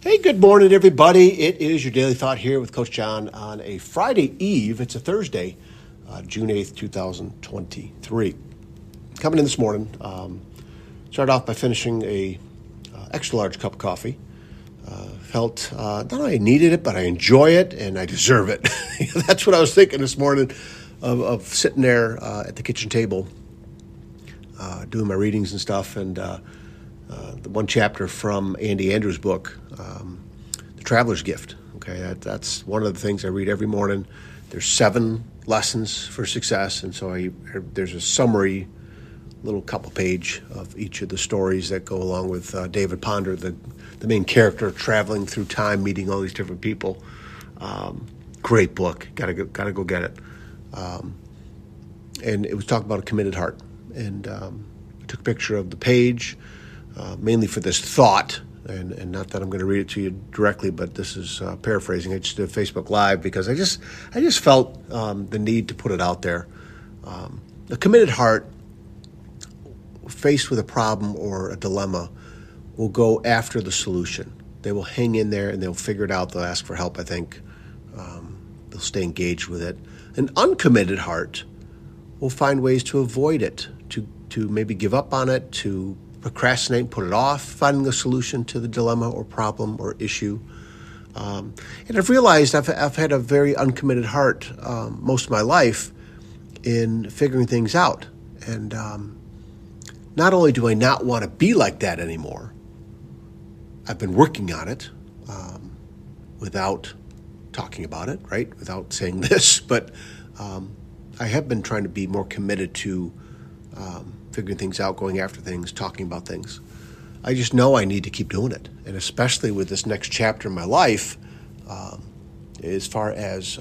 Hey, good morning, everybody. It is your Daily Thought here with Coach John on a Friday eve. It's a Thursday, June 8th, 2023. Coming in this morning, started off by finishing a extra large cup of coffee. Felt not only I needed it, but I enjoy it and I deserve it. That's what I was thinking this morning of sitting there at the kitchen table doing my readings and stuff, and the one chapter from Andy Andrews' book, The Traveler's Gift. Okay, that's one of the things I read every morning. There's 7 lessons for success, and so there's a summary, little couple page of each of the stories that go along with David Ponder, the main character, traveling through time, meeting all these different people. Great book. Gotta go get it. And it was talking about a committed heart. And I took a picture of the page, mainly for this thought, and not that I'm going to read it to you directly, but this is paraphrasing. I just did Facebook Live because I just felt the need to put it out there. A committed heart, faced with a problem or a dilemma, will go after the solution. They will hang in there and they'll figure it out. They'll ask for help, I think. They'll stay engaged with it. An uncommitted heart will find ways to avoid it, to maybe give up on it, to procrastinate, put it off, finding a solution to the dilemma or problem or issue. And I've realized I've had a very uncommitted heart most of my life in figuring things out. And not only do I not want to be like that anymore, I've been working on it without talking about it, right? Without saying this, but I have been trying to be more committed to figuring things out, going after things, talking about things. I just know I need to keep doing it. And especially with this next chapter in my life, as far as,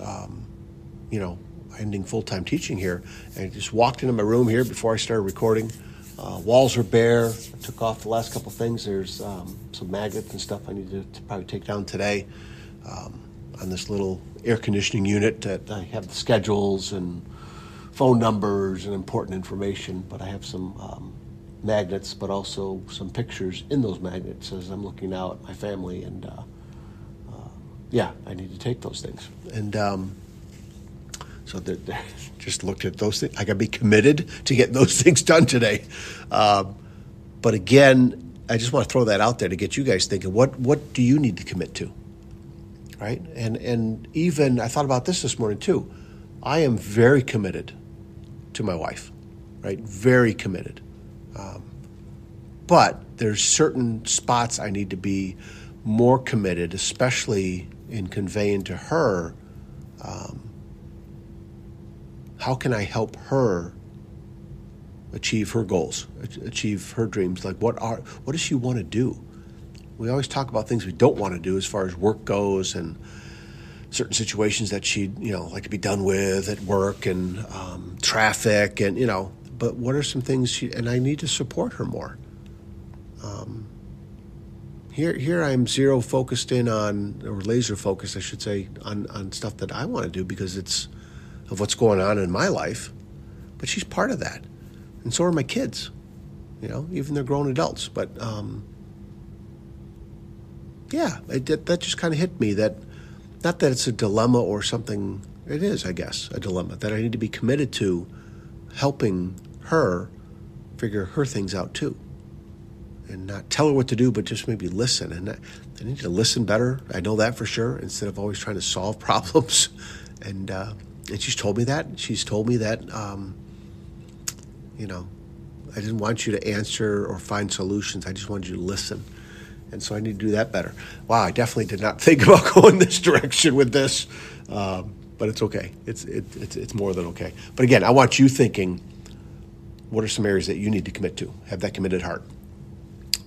ending full-time teaching here. And I just walked into my room here before I started recording. Walls are bare. I took off the last couple things. There's some magnets and stuff I need to probably take down today on this little air conditioning unit that I have the schedules and phone numbers and important information, but I have some magnets, but also some pictures in those magnets as I'm looking now at my family, and I need to take those things. And so that just looked at those things. I got to be committed to get those things done today. But again, I just want to throw that out there to get you guys thinking. What do you need to commit to, right? And even I thought about this morning too. I am very committed to my wife, right? Very committed. But there's certain spots I need to be more committed, especially in conveying to her, how can I help her achieve her goals, achieve her dreams? Like what does she want to do? We always talk about things we don't want to do as far as work goes and certain situations that she'd, like to be done with at work and traffic and, but what are some things and I need to support her more. Here I am laser focused, I should say, on stuff that I want to do because it's of what's going on in my life, but she's part of that. And so are my kids, even they're grown adults. But that just kind of hit me that, not that it's a dilemma or something. It is, I guess, a dilemma that I need to be committed to helping her figure her things out too, and not tell her what to do, but just maybe listen. And I need to listen better. I know that for sure, instead of always trying to solve problems. And she's told me that. She's told me that, I didn't want you to answer or find solutions. I just wanted you to listen. And so I need to do that better. Wow, I definitely did not think about going this direction with this, but it's okay. It's more than okay. But again, I want you thinking, what are some areas that you need to commit to? Have that committed heart.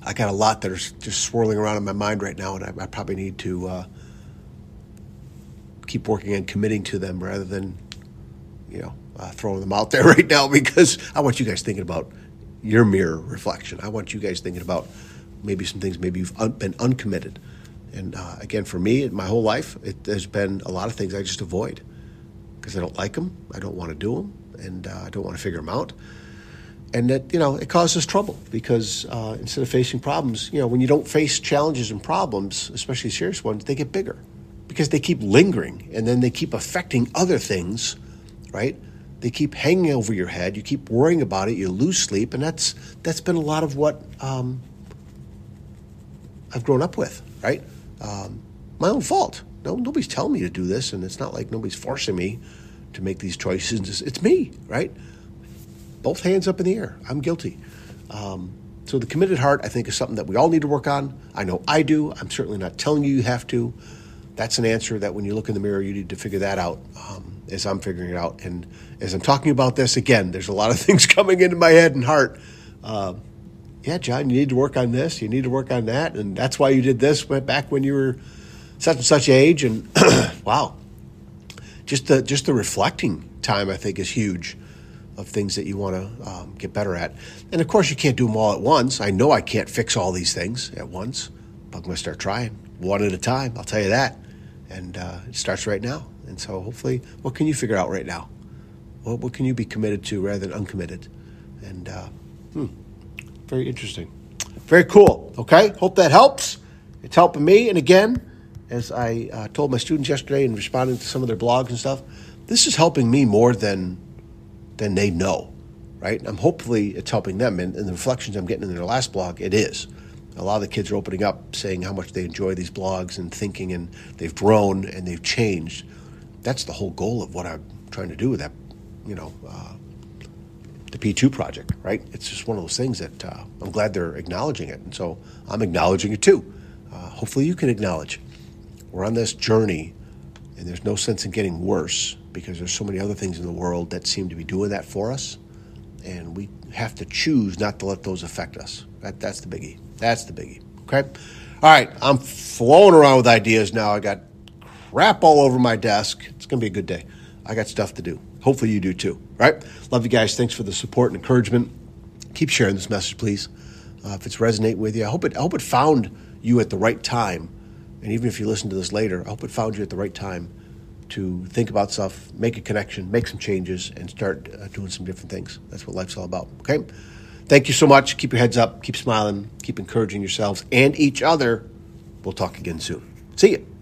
I got a lot that are just swirling around in my mind right now, and I probably need to keep working and committing to them rather than, throwing them out there right now, because I want you guys thinking about your mirror reflection. I want you guys thinking about maybe some things, maybe you've been uncommitted. And again, for me, my whole life, there's been a lot of things I just avoid because I don't like them. I don't want to do them, and I don't want to figure them out. And that, you know, it causes trouble because instead of facing problems, you know, when you don't face challenges and problems, especially serious ones, they get bigger because they keep lingering and then they keep affecting other things, right? They keep hanging over your head. You keep worrying about it. You lose sleep. And that's been a lot of what I've grown up with, right? My own fault. Nobody's telling me to do this. And it's not like nobody's forcing me to make these choices. It's me, right? Both hands up in the air. I'm guilty. So the committed heart, I think, is something that we all need to work on. I know I do. I'm certainly not telling you have to. That's an answer that when you look in the mirror, you need to figure that out as I'm figuring it out. And as I'm talking about this, again, there's a lot of things coming into my head and heart. Yeah, John, you need to work on this. You need to work on that. And that's why you did this back when you were such and such age. And wow, just the reflecting time, I think, is huge. Of things that you want to get better at. And of course, you can't do them all at once. I know I can't fix all these things at once, but I'm going to start trying one at a time. I'll tell you that. And it starts right now. And so hopefully, what can you figure out right now? What can you be committed to rather than uncommitted? And very interesting. Very cool. Okay. Hope that helps. It's helping me. And again, as I told my students yesterday and responding to some of their blogs and stuff, this is helping me more than they know, right? I'm hopefully it's helping them. And the reflections I'm getting in their last blog, it is. A lot of the kids are opening up saying how much they enjoy these blogs and thinking, and they've grown and they've changed. That's the whole goal of what I'm trying to do with that, you know, the P2 project, right? It's just one of those things that I'm glad they're acknowledging it. And so I'm acknowledging it too. Hopefully you can acknowledge we're on this journey and there's no sense in getting worse, because there's so many other things in the world that seem to be doing that for us, and we have to choose not to let those affect us. That's the biggie. That's the biggie, okay? All right, I'm flowing around with ideas now. I got crap all over my desk. It's going to be a good day. I got stuff to do. Hopefully you do too, right? Love you guys. Thanks for the support and encouragement. Keep sharing this message, please. If it's resonating with you, I hope it found you at the right time, and even if you listen to this later, I hope it found you at the right time to think about stuff, make a connection, make some changes, and start doing some different things. That's what life's all about, okay? Thank you so much. Keep your heads up. Keep smiling. Keep encouraging yourselves and each other. We'll talk again soon. See you.